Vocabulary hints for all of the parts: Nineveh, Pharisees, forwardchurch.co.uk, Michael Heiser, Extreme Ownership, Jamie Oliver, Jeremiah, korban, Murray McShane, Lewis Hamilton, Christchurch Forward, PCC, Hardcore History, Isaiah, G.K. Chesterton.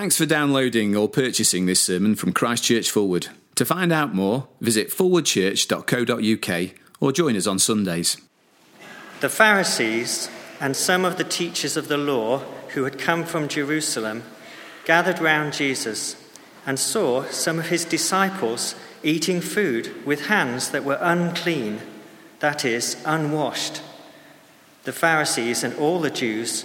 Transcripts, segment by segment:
Thanks for downloading or purchasing this sermon from Christchurch Forward. To find out more, visit forwardchurch.co.uk or join us on Sundays. The Pharisees and some of the teachers of the law who had come from Jerusalem gathered round Jesus and saw some of his disciples eating food with hands that were unclean, that is, unwashed. The Pharisees and all the Jews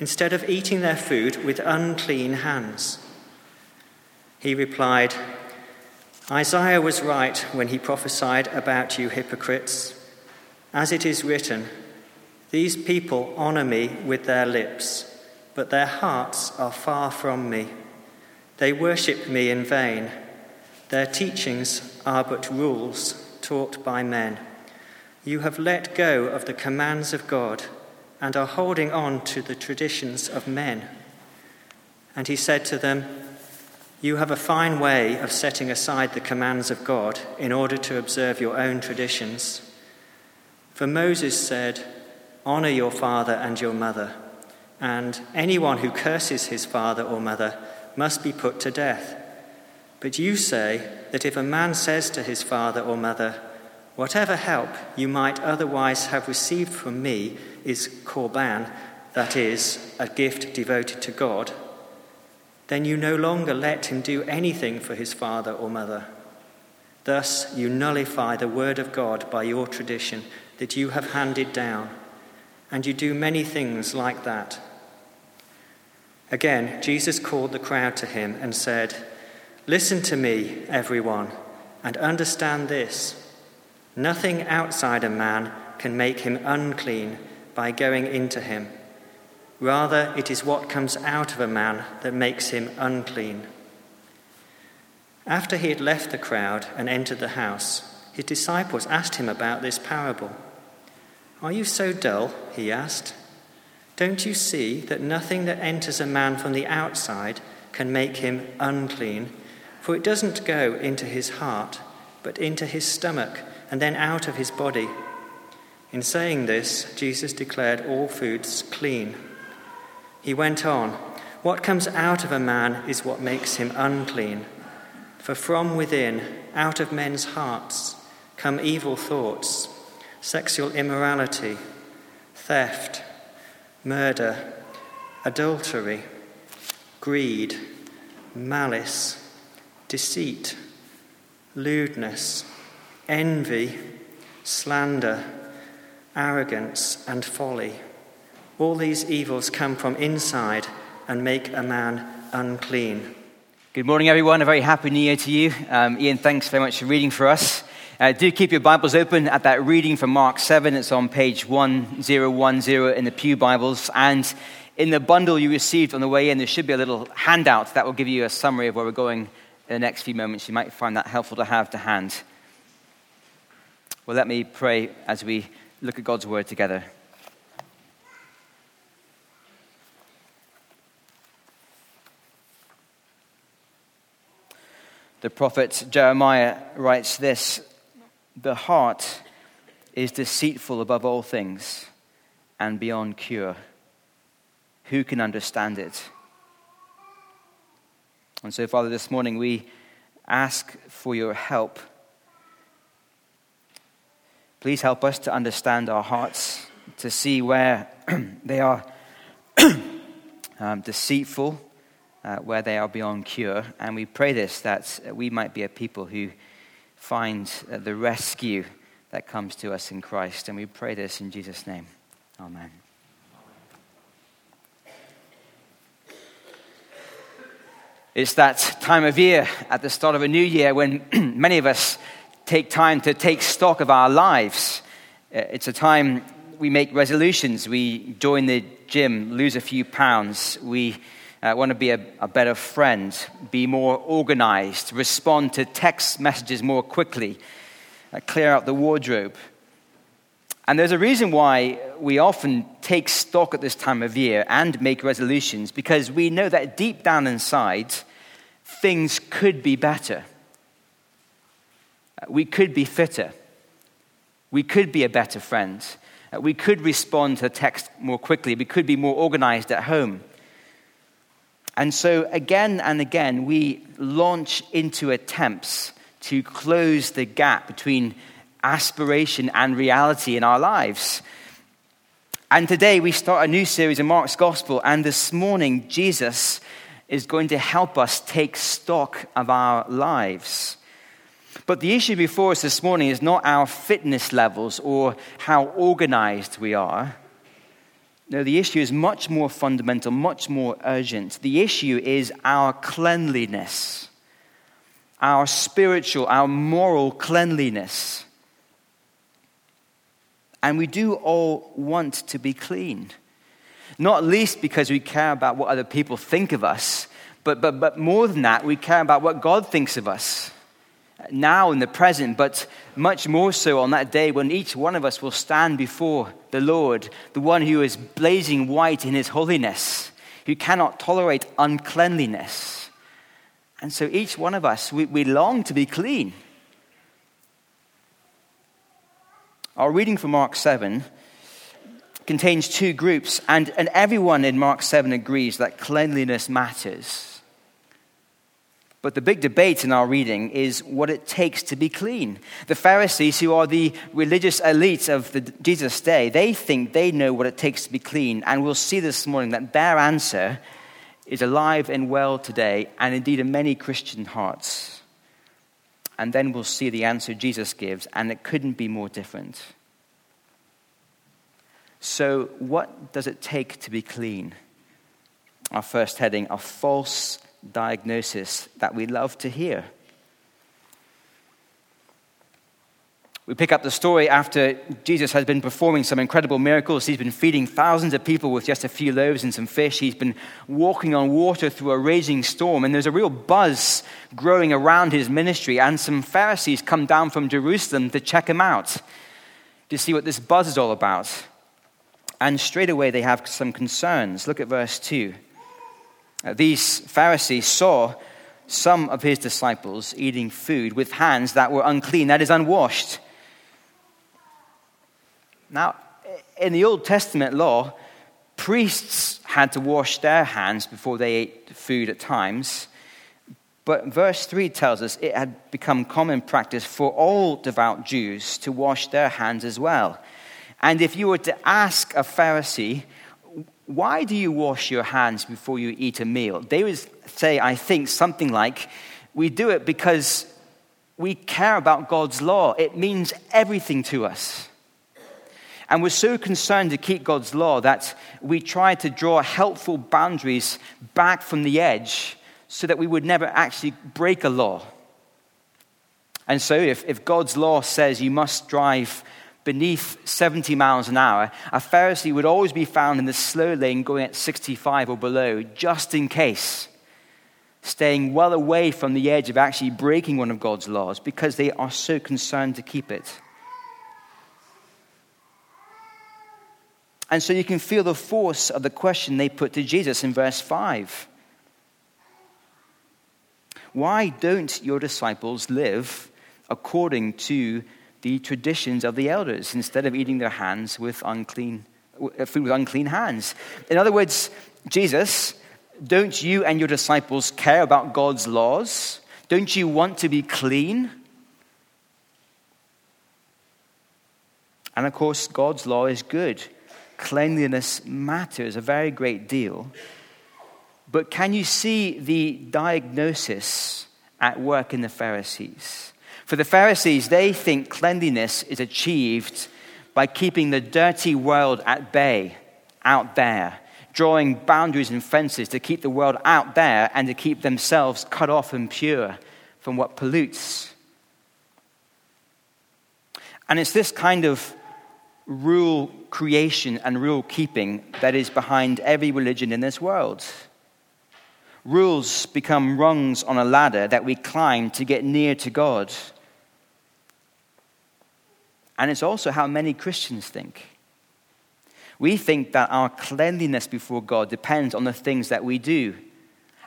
instead of eating their food with unclean hands?" He replied, "Isaiah was right when he prophesied about you hypocrites. As it is written, 'These people honor me with their lips, but their hearts are far from me. They worship me in vain. Their teachings are but rules taught by men.' You have let go of the commands of God and are holding on to the traditions of men." And he said to them, "You have a fine way of setting aside the commands of God in order to observe your own traditions. For Moses said, 'Honor your father and your mother,' and 'Anyone who curses his father or mother must be put to death.' But you say that if a man says to his father or mother, 'Whatever help you might otherwise have received from me is korban,' that is, a gift devoted to God, then you no longer let him do anything for his father or mother. Thus you nullify the word of God by your tradition that you have handed down, and you do many things like that." Again, Jesus called the crowd to him and said, "Listen to me, everyone, and understand this. Nothing outside a man can make him unclean by going into him. Rather, it is what comes out of a man that makes him unclean." After he had left the crowd and entered the house, his disciples asked him about this parable. "Are you so dull?" he asked. "Don't you see that nothing that enters a man from the outside can make him unclean? For it doesn't go into his heart, but into his stomach, and then out of his body." In saying this, Jesus declared all foods clean. He went on, "What comes out of a man is what makes him unclean. For from within, out of men's hearts, come evil thoughts, sexual immorality, theft, murder, adultery, greed, malice, deceit, lewdness, envy, slander, arrogance, and folly. All these evils come from inside and make a man unclean." Good morning, everyone. A very happy new year to you. Ian, thanks very much for reading for us. Do keep your Bibles open at that reading from Mark 7. It's on page 1010 in the Pew Bibles. And in the bundle you received on the way in, there should be a little handout that will give you a summary of where we're going in the next few moments. You might find that helpful to have to hand. Well, let me pray as we look at God's word together. The prophet Jeremiah writes this, "The heart is deceitful above all things and beyond cure. Who can understand it?" And so, Father, this morning we ask for your help. Please help us to understand our hearts, to see where they are deceitful, where they are beyond cure. And we pray this, that we might be a people who find the rescue that comes to us in Christ. And we pray this in Jesus' name. Amen. It's that time of year at the start of a new year when many of us take time to take stock of our lives. It's a time we make resolutions. We join the gym, lose a few pounds. We I want to be a better friend, be more organized, respond to text messages more quickly, clear out the wardrobe. And there's a reason why we often take stock at this time of year and make resolutions, because we know that deep down inside, things could be better. We could be fitter. We could be a better friend. We could respond to text more quickly. We could be more organized at home. And so again and again, we launch into attempts to close the gap between aspiration and reality in our lives. And today we start a new series in Mark's Gospel, and this morning Jesus is going to help us take stock of our lives. But the issue before us this morning is not our fitness levels or how organized we are. No, the issue is much more fundamental, much more urgent. The issue is our cleanliness, our spiritual, our moral cleanliness. And we do all want to be clean, not least because we care about what other people think of us, but more than that, we care about what God thinks of us, now in the present, but much more so on that day when each one of us will stand before the Lord, the one who is blazing white in his holiness, who cannot tolerate uncleanliness. And so each one of us, we long to be clean. Our reading from Mark 7 contains two groups, and everyone in Mark 7 agrees that cleanliness matters. But the big debate in our reading is what it takes to be clean. The Pharisees, who are the religious elites of Jesus' day, they think they know what it takes to be clean, and we'll see this morning that their answer is alive and well today, and indeed in many Christian hearts. And then we'll see the answer Jesus gives, and it couldn't be more different. So, what does it take to be clean? Our first heading, a false diagnosis that we love to hear. We pick up the story after Jesus has been performing some incredible miracles. He's been feeding thousands of people with just a few loaves and some fish. He's been walking on water through a raging storm, and there's a real buzz growing around his ministry, and some Pharisees come down from Jerusalem to check him out, to see what this buzz is all about. And straight away they have some concerns. Look at verse 2. These Pharisees saw some of his disciples eating food with hands that were unclean, that is unwashed. Now, in the Old Testament law, priests had to wash their hands before they ate food at times. But verse 3 tells us it had become common practice for all devout Jews to wash their hands as well. And if you were to ask a Pharisee, why do you wash your hands before you eat a meal? They would say, I think, something like, we do it because we care about God's law. It means everything to us. And we're so concerned to keep God's law that we try to draw helpful boundaries back from the edge so that we would never actually break a law. And so if God's law says you must drive beneath 70 miles an hour, a Pharisee would always be found in the slow lane going at 65 or below, just in case, staying well away from the edge of actually breaking one of God's laws because they are so concerned to keep it. And so you can feel the force of the question they put to Jesus in verse 5. Why don't your disciples live according to the traditions of the elders instead of eating their hands with unclean hands? In other words, Jesus, don't you and your disciples care about God's laws? Don't you want to be clean? And of course, God's law is good. Cleanliness matters a very great deal. But can you see the diagnosis at work in the Pharisees? For the Pharisees, they think cleanliness is achieved by keeping the dirty world at bay, out there, drawing boundaries and fences to keep the world out there and to keep themselves cut off and pure from what pollutes. And it's this kind of rule creation and rule keeping that is behind every religion in this world. Rules become rungs on a ladder that we climb to get near to God. And it's also how many Christians think. We think that our cleanliness before God depends on the things that we do.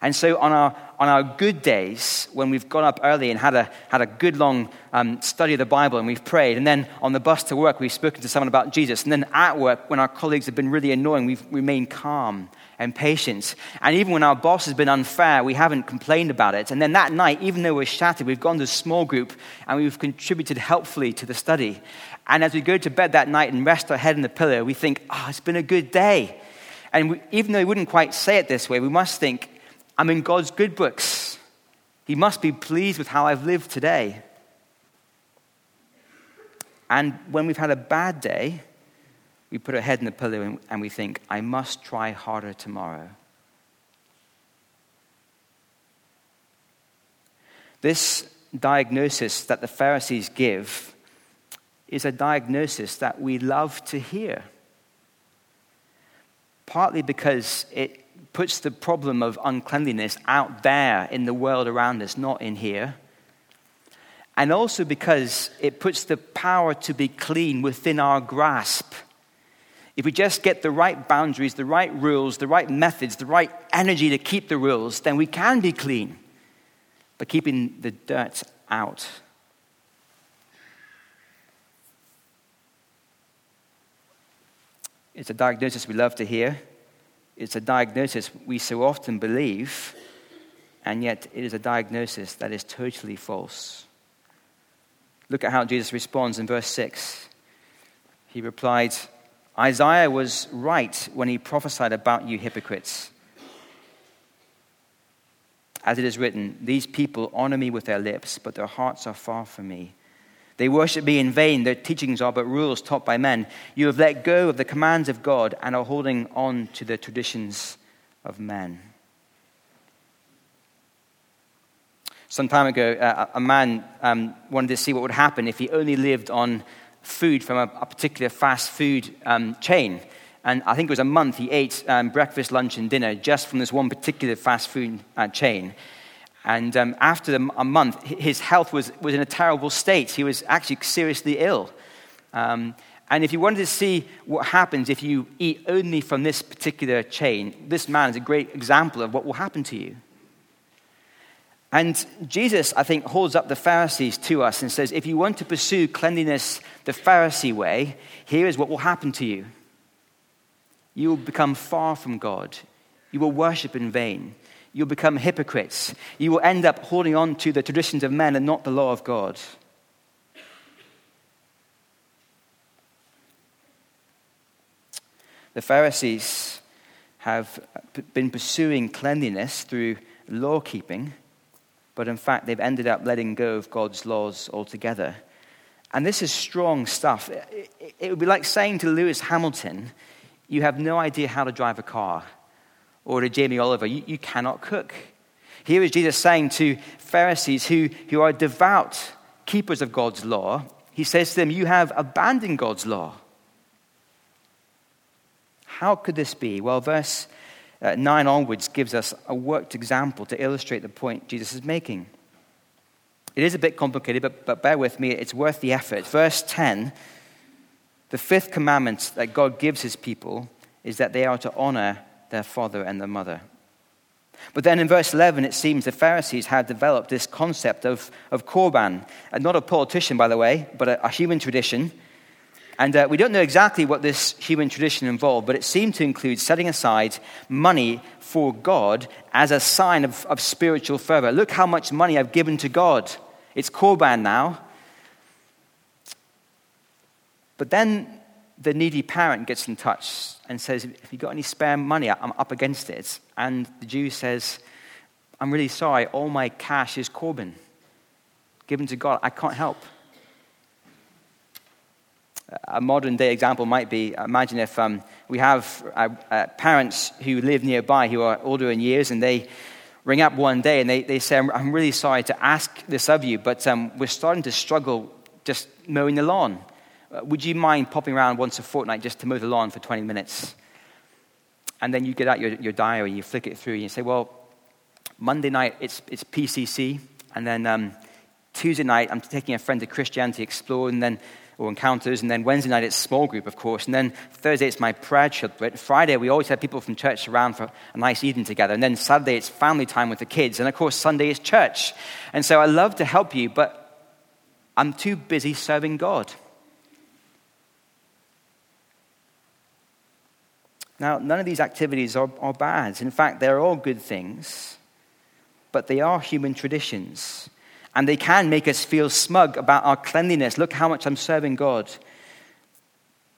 And so on our good days, when we've got up early and had a good long study of the Bible and we've prayed, and then on the bus to work we've spoken to someone about Jesus, and then at work when our colleagues have been really annoying, we've remained calm and patient. And even when our boss has been unfair, we haven't complained about it. And then that night, even though we're shattered, we've gone to a small group and we've contributed helpfully to the study. And as we go to bed that night and rest our head on the pillow, we think, oh, it's been a good day. And even though we wouldn't quite say it this way, we must think, I'm in God's good books. He must be pleased with how I've lived today. And when we've had a bad day, we put our head in the pillow and we think, I must try harder tomorrow. This diagnosis that the Pharisees give is a diagnosis that we love to hear, partly because it puts the problem of uncleanliness out there in the world around us, not in here. And also because it puts the power to be clean within our grasp. If we just get the right boundaries, the right rules, the right methods, the right energy to keep the rules, then we can be clean, but keeping the dirt out. It's a diagnosis we love to hear. It's a diagnosis we so often believe, and yet it is a diagnosis that is totally false. Look at how Jesus responds in verse 6. He replied, Isaiah was right when he prophesied about you hypocrites. As it is written, these people honor me with their lips, but their hearts are far from me. They worship me in vain. Their teachings are but rules taught by men. You have let go of the commands of God and are holding on to the traditions of men. Some time ago, a man wanted to see what would happen if he only lived on food from a particular fast food chain. And I think it was a month he ate breakfast, lunch, and dinner just from this one particular fast food chain. And after a month, his health was in a terrible state. He was actually seriously ill. And if you wanted to see what happens if you eat only from this particular chain, this man is a great example of what will happen to you. And Jesus, I think, holds up the Pharisees to us and says, if you want to pursue cleanliness the Pharisee way, here is what will happen to you. You will become far from God. You will worship in vain. You'll become hypocrites. You will end up holding on to the traditions of men and not the law of God. The Pharisees have been pursuing cleanliness through law-keeping, but in fact they've ended up letting go of God's laws altogether. And this is strong stuff. It would be like saying to Lewis Hamilton, you have no idea how to drive a car. Or to Jamie Oliver, you cannot cook. Here is Jesus saying to Pharisees who are devout keepers of God's law, he says to them, you have abandoned God's law. How could this be? Well, verse 9 onwards gives us a worked example to illustrate the point Jesus is making. It is a bit complicated, but bear with me, it's worth the effort. Verse 10, the fifth commandment that God gives his people is that they are to honor their father and their mother. But then in verse 11, it seems the Pharisees had developed this concept of korban, and not a politician, by the way, but a human tradition. And we don't know exactly what this human tradition involved, but it seemed to include setting aside money for God as a sign of spiritual fervor. Look how much money I've given to God. It's korban now. But then the needy parent gets in touch and says, have you got any spare money? I'm up against it. And the Jew says, I'm really sorry, all my cash is korban, given to God. I can't help. A modern day example might be, imagine if we have parents who live nearby who are older in years, and they ring up one day and they say, I'm really sorry to ask this of you, but we're starting to struggle just mowing the lawn. Would you mind popping around once a fortnight just to mow the lawn for 20 minutes? And then you get out your diary, you flick it through, and you say, well, Monday night, it's PCC. And then Tuesday night, I'm taking a friend to Christianity Explored, and then, or Encounters. And then Wednesday night, it's small group, of course. And then Thursday, it's my prayer children. Friday, we always have people from church around for a nice evening together. And then Saturday, it's family time with the kids. And of course, Sunday is church. And so I love to help you, but I'm too busy serving God. Now, none of these activities are bad. In fact, they're all good things, but they are human traditions, and they can make us feel smug about our cleanliness. Look how much I'm serving God.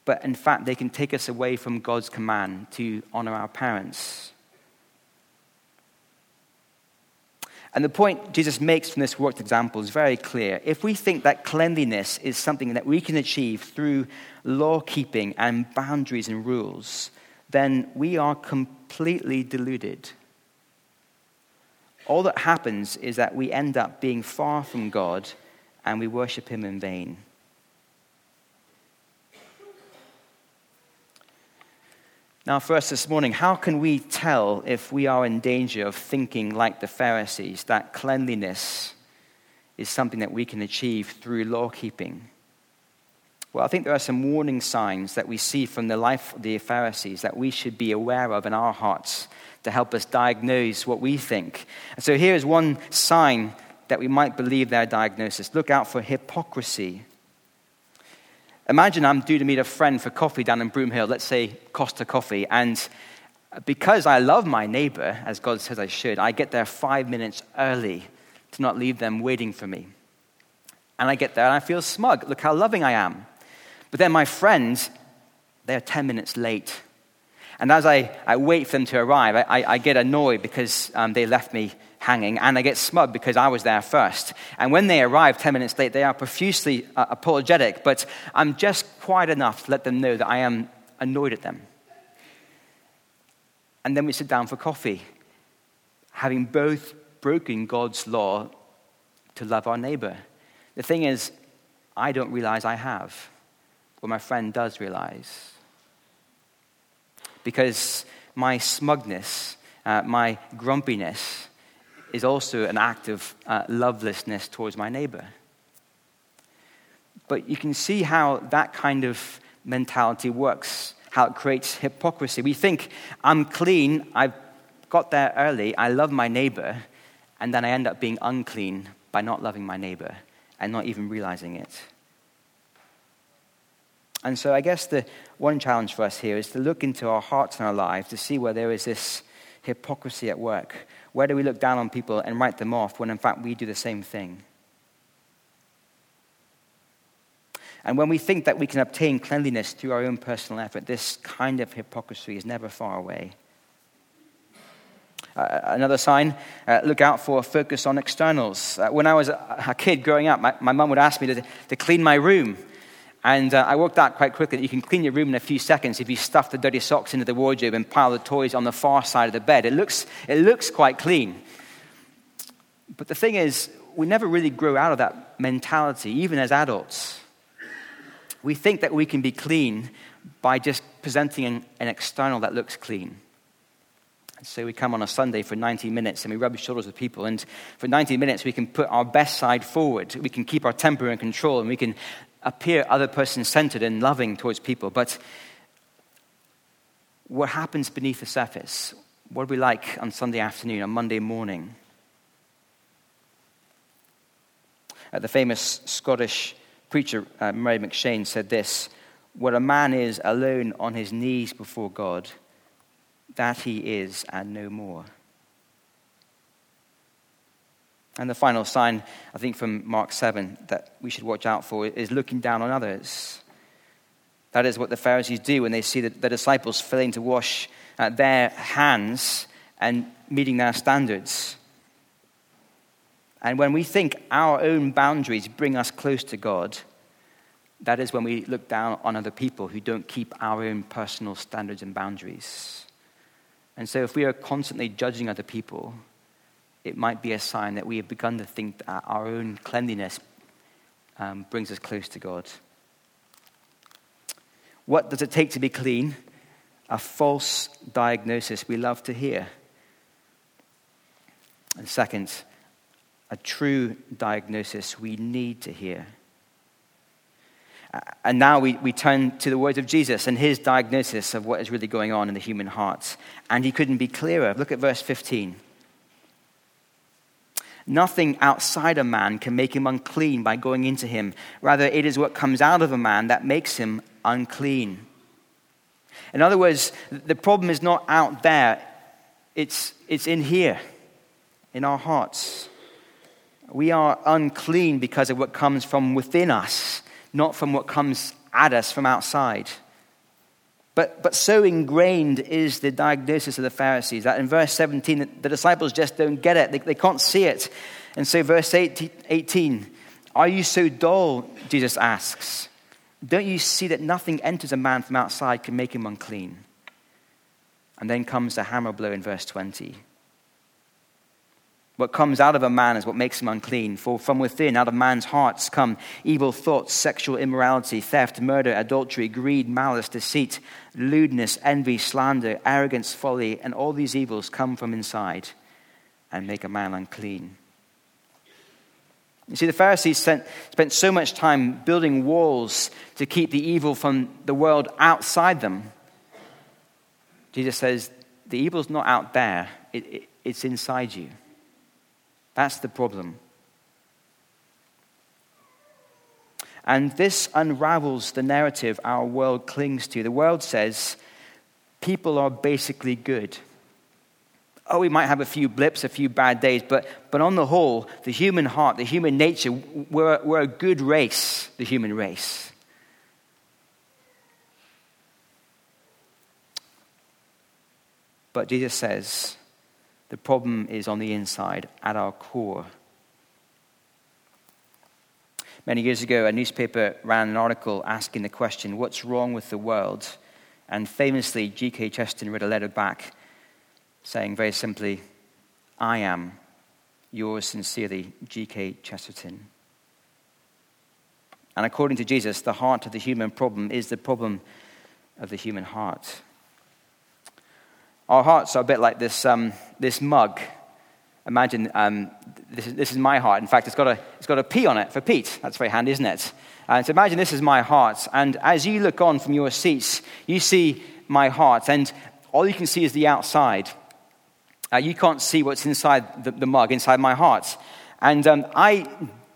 But in fact, they can take us away from God's command to honor our parents. And the point Jesus makes from this worked example is very clear. If we think that cleanliness is something that we can achieve through law-keeping and boundaries and rules, then we are completely deluded. All that happens is that we end up being far from God and we worship him in vain. Now, for us this morning, how can we tell if we are in danger of thinking like the Pharisees, that cleanliness is something that we can achieve through law-keeping? Well, I think there are some warning signs that we see from the life of the Pharisees that we should be aware of in our hearts to help us diagnose what we think. And so here is one sign that we might believe their diagnosis. Look out for hypocrisy. Imagine I'm due to meet a friend for coffee down in Broomhill, let's say Costa Coffee, and because I love my neighbor, as God says I should, I get there 5 minutes early to not leave them waiting for me. And I get there and I feel smug. Look how loving I am. But then my friends, they're 10 minutes late. And as I wait for them to arrive, I get annoyed because they left me hanging, and I get smug because I was there first. And when they arrive 10 minutes late, they are profusely apologetic, but I'm just quiet enough to let them know that I am annoyed at them. And then we sit down for coffee, having both broken God's law to love our neighbor. The thing is, I don't realize I have, or my friend does realize. Because my smugness, my grumpiness is also an act of lovelessness towards my neighbor. But you can see how that kind of mentality works, how it creates hypocrisy. We think, I'm clean, I've got there early, I love my neighbor, and then I end up being unclean by not loving my neighbor and not even realizing it. And so I guess the one challenge for us here is to look into our hearts and our lives to see where there is this hypocrisy at work. Where do we look down on people and write them off when in fact we do the same thing? And when we think that we can obtain cleanliness through our own personal effort, this kind of hypocrisy is never far away. Another sign, look out for a focus on externals. When I was a kid growing up, my mum would ask me to clean my room. And I worked out quite quickly that you can clean your room in a few seconds if you stuff the dirty socks into the wardrobe and pile the toys on the far side of the bed. It looks quite clean. But the thing is, we never really grow out of that mentality, even as adults. We think that we can be clean by just presenting an external that looks clean. So we come on a Sunday for 90 minutes and we rub shoulders with people, and for 90 minutes we can put our best side forward. We can keep our temper in control and we can appear other person-centered and loving towards people. But what happens beneath the surface? What are we like on Sunday afternoon, on Monday morning? The famous Scottish preacher Murray McShane said this: "What a man is alone on his knees before God, that he is and no more." And the final sign, I think, from Mark 7 that we should watch out for is looking down on others. That is what the Pharisees do when they see the disciples failing to wash their hands and meeting their standards. And when we think our own boundaries bring us close to God, that is when we look down on other people who don't keep our own personal standards and boundaries. And so if we are constantly judging other people, it might be a sign that we have begun to think that our own cleanliness brings us close to God. What does it take to be clean? A false diagnosis we love to hear. And second, a true diagnosis we need to hear. And now we turn to the words of Jesus and his diagnosis of what is really going on in the human hearts. And he couldn't be clearer. Look at verse 15. Nothing outside a man can make him unclean by going into him. Rather, it is what comes out of a man that makes him unclean. In other words, the problem is not out there. It's in here, in our hearts. We are unclean because of what comes from within us, not from what comes at us from outside. But so ingrained is the diagnosis of the Pharisees that in verse 17, the disciples just don't get it. They can't see it. And so verse 18, are you so dull, Jesus asks? Don't you see that nothing enters a man from outside can make him unclean? And then comes the hammer blow in verse 20. What comes out of a man is what makes him unclean. For from within, out of man's hearts, come evil thoughts, sexual immorality, theft, murder, adultery, greed, malice, deceit, lewdness, envy, slander, arrogance, folly, and all these evils come from inside and make a man unclean. You see, the Pharisees spent so much time building walls to keep the evil from the world outside them. Jesus says, the evil's not out there, it's inside you. That's the problem. And this unravels the narrative our world clings to. The world says people are basically good. Oh, we might have a few blips, a few bad days, but on the whole, the human heart, the human nature, we're a good race, the human race. But Jesus says, the problem is on the inside, at our core. Many years ago, a newspaper ran an article asking the question, what's wrong with the world? And famously, G.K. Chesterton wrote a letter back saying very simply, I am, yours sincerely, G.K. Chesterton. And according to Jesus, the heart of the human problem is the problem of the human heart. Our hearts are a bit like this mug. Imagine this is my heart. In fact, it's got a P on it for Pete. That's very handy, isn't it? And so imagine this is my heart. And as you look on from your seats, you see my heart, and all you can see is the outside. You can't see what's inside the mug, inside my heart. And I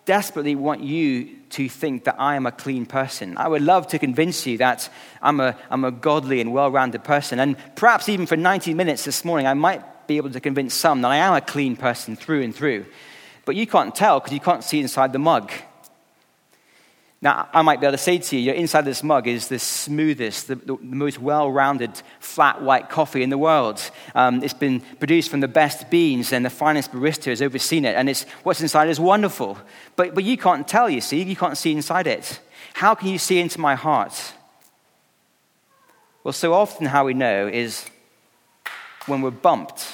desperately want you to think that I am a clean person. I would love to convince you that I'm a godly and well-rounded person. And perhaps even for 90 minutes this morning, I might be able to convince some that I am a clean person through and through. But you can't tell because you can't see inside the mug. Now, I might be able to say to you, you're inside this mug is the smoothest, the most well-rounded, flat white coffee in the world. It's been produced from the best beans, and the finest barista has overseen it, and what's inside is wonderful. But you can't tell, you see. You can't see inside it. How can you see into my heart? Well, so often how we know is when we're bumped.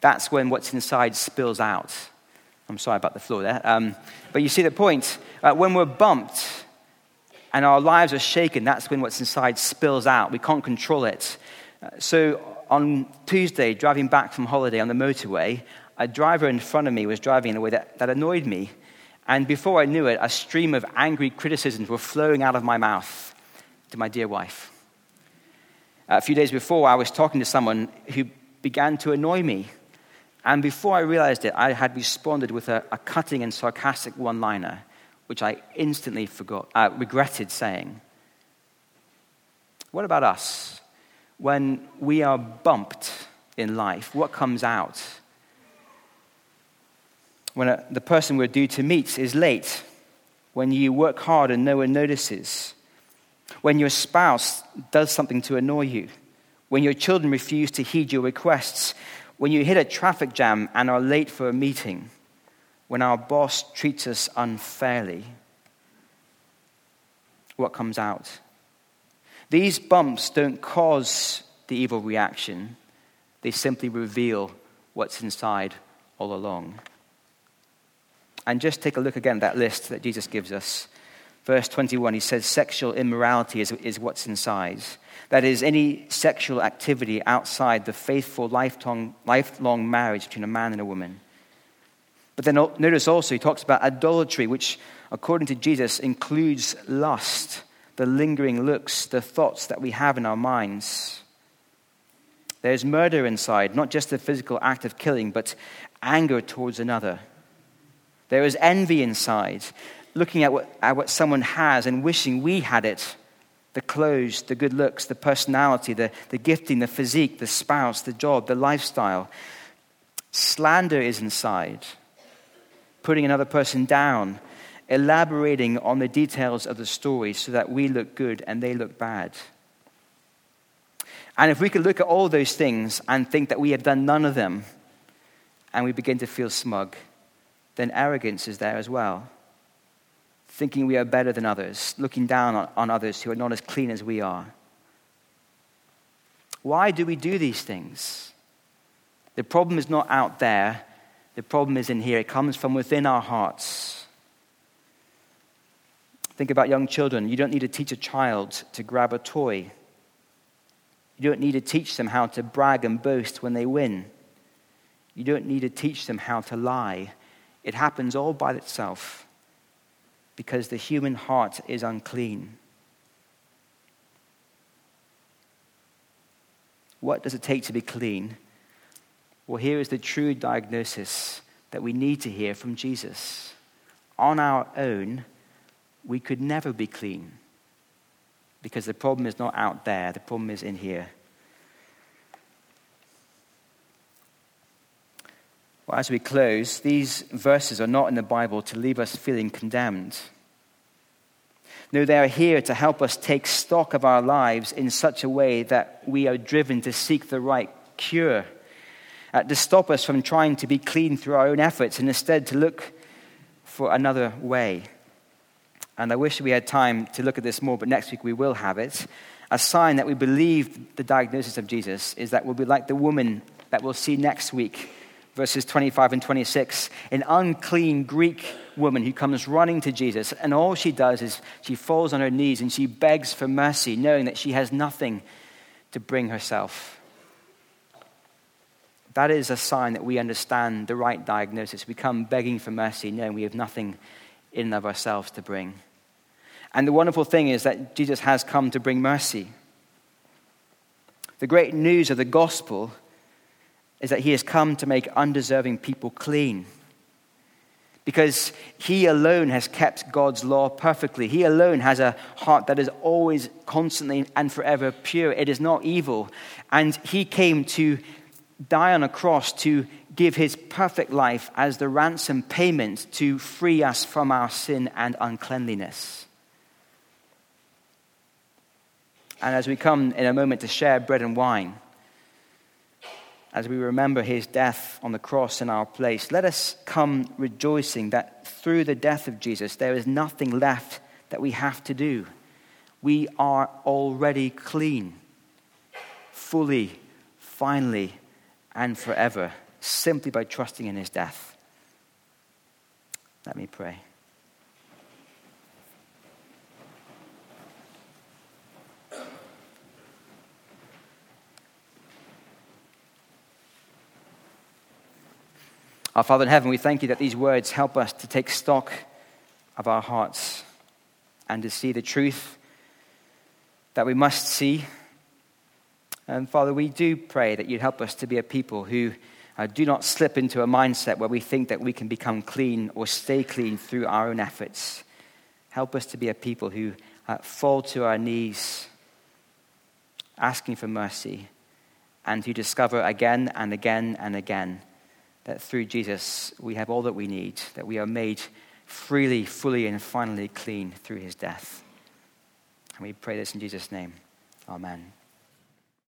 That's when what's inside spills out. I'm sorry about the floor there. But you see the point. When we're bumped and our lives are shaken, that's when what's inside spills out. We can't control it. So on Tuesday, driving back from holiday on the motorway, a driver in front of me was driving in a way that annoyed me. And before I knew it, a stream of angry criticisms were flowing out of my mouth to my dear wife. A few days before, I was talking to someone who began to annoy me. And before I realized it, I had responded with a cutting and sarcastic one-liner, which I instantly regretted saying. What about us? When we are bumped in life, what comes out? When the person we're due to meet is late, when you work hard and no one notices, when your spouse does something to annoy you, when your children refuse to heed your requests, when you hit a traffic jam and are late for a meeting, when our boss treats us unfairly, what comes out? These bumps don't cause the evil reaction. They simply reveal what's inside all along. And just take a look again at that list that Jesus gives us. Verse 21, he says sexual immorality is what's inside. That is, any sexual activity outside the faithful lifelong marriage between a man and a woman. But then notice also he talks about idolatry, which according to Jesus includes lust, the lingering looks, the thoughts that we have in our minds. There's murder inside, not just the physical act of killing, but anger towards another. There is envy inside, looking at what someone has and wishing we had it. The clothes, the good looks, the personality, the gifting, the physique, the spouse, the job, the lifestyle. Slander is inside. Putting another person down. Elaborating on the details of the story so that we look good and they look bad. And if we could look at all those things and think that we have done none of them, and we begin to feel smug, then arrogance is there as well. Thinking we are better than others, looking down on others who are not as clean as we are. Why do we do these things? The problem is not out there. The problem is in here. It comes from within our hearts. Think about young children. You don't need to teach a child to grab a toy. You don't need to teach them how to brag and boast when they win. You don't need to teach them how to lie. It happens all by itself. Because the human heart is unclean. What does it take to be clean? Well, here is the true diagnosis that we need to hear from Jesus. On our own, we could never be clean. Because the problem is not out there, the problem is in here. Well, as we close, these verses are not in the Bible to leave us feeling condemned. No, they are here to help us take stock of our lives in such a way that we are driven to seek the right cure, to stop us from trying to be clean through our own efforts and instead to look for another way. And I wish we had time to look at this more, but next week we will have it. A sign that we believe the diagnosis of Jesus is that we'll be like the woman that we'll see next week. Verses 25 and 26, an unclean Greek woman who comes running to Jesus, and all she does is she falls on her knees and she begs for mercy, knowing that she has nothing to bring herself. That is a sign that we understand the right diagnosis. We come begging for mercy, knowing we have nothing in and of ourselves to bring. And the wonderful thing is that Jesus has come to bring mercy. The great news of the gospel is that he has come to make undeserving people clean. Because he alone has kept God's law perfectly. He alone has a heart that is always, constantly, and forever pure. It is not evil. And he came to die on a cross to give his perfect life as the ransom payment to free us from our sin and uncleanliness. And as we come in a moment to share bread and wine, as we remember his death on the cross in our place, let us come rejoicing that through the death of Jesus, there is nothing left that we have to do. We are already clean, fully, finally, and forever, simply by trusting in his death. Let me pray. Our Father in heaven, we thank you that these words help us to take stock of our hearts and to see the truth that we must see. And Father, we do pray that you'd help us to be a people who do not slip into a mindset where we think that we can become clean or stay clean through our own efforts. Help us to be a people who fall to our knees, asking for mercy, and who discover again and again and again that through Jesus we have all that we need, that we are made freely, fully, and finally clean through his death. And we pray this in Jesus' name. Amen.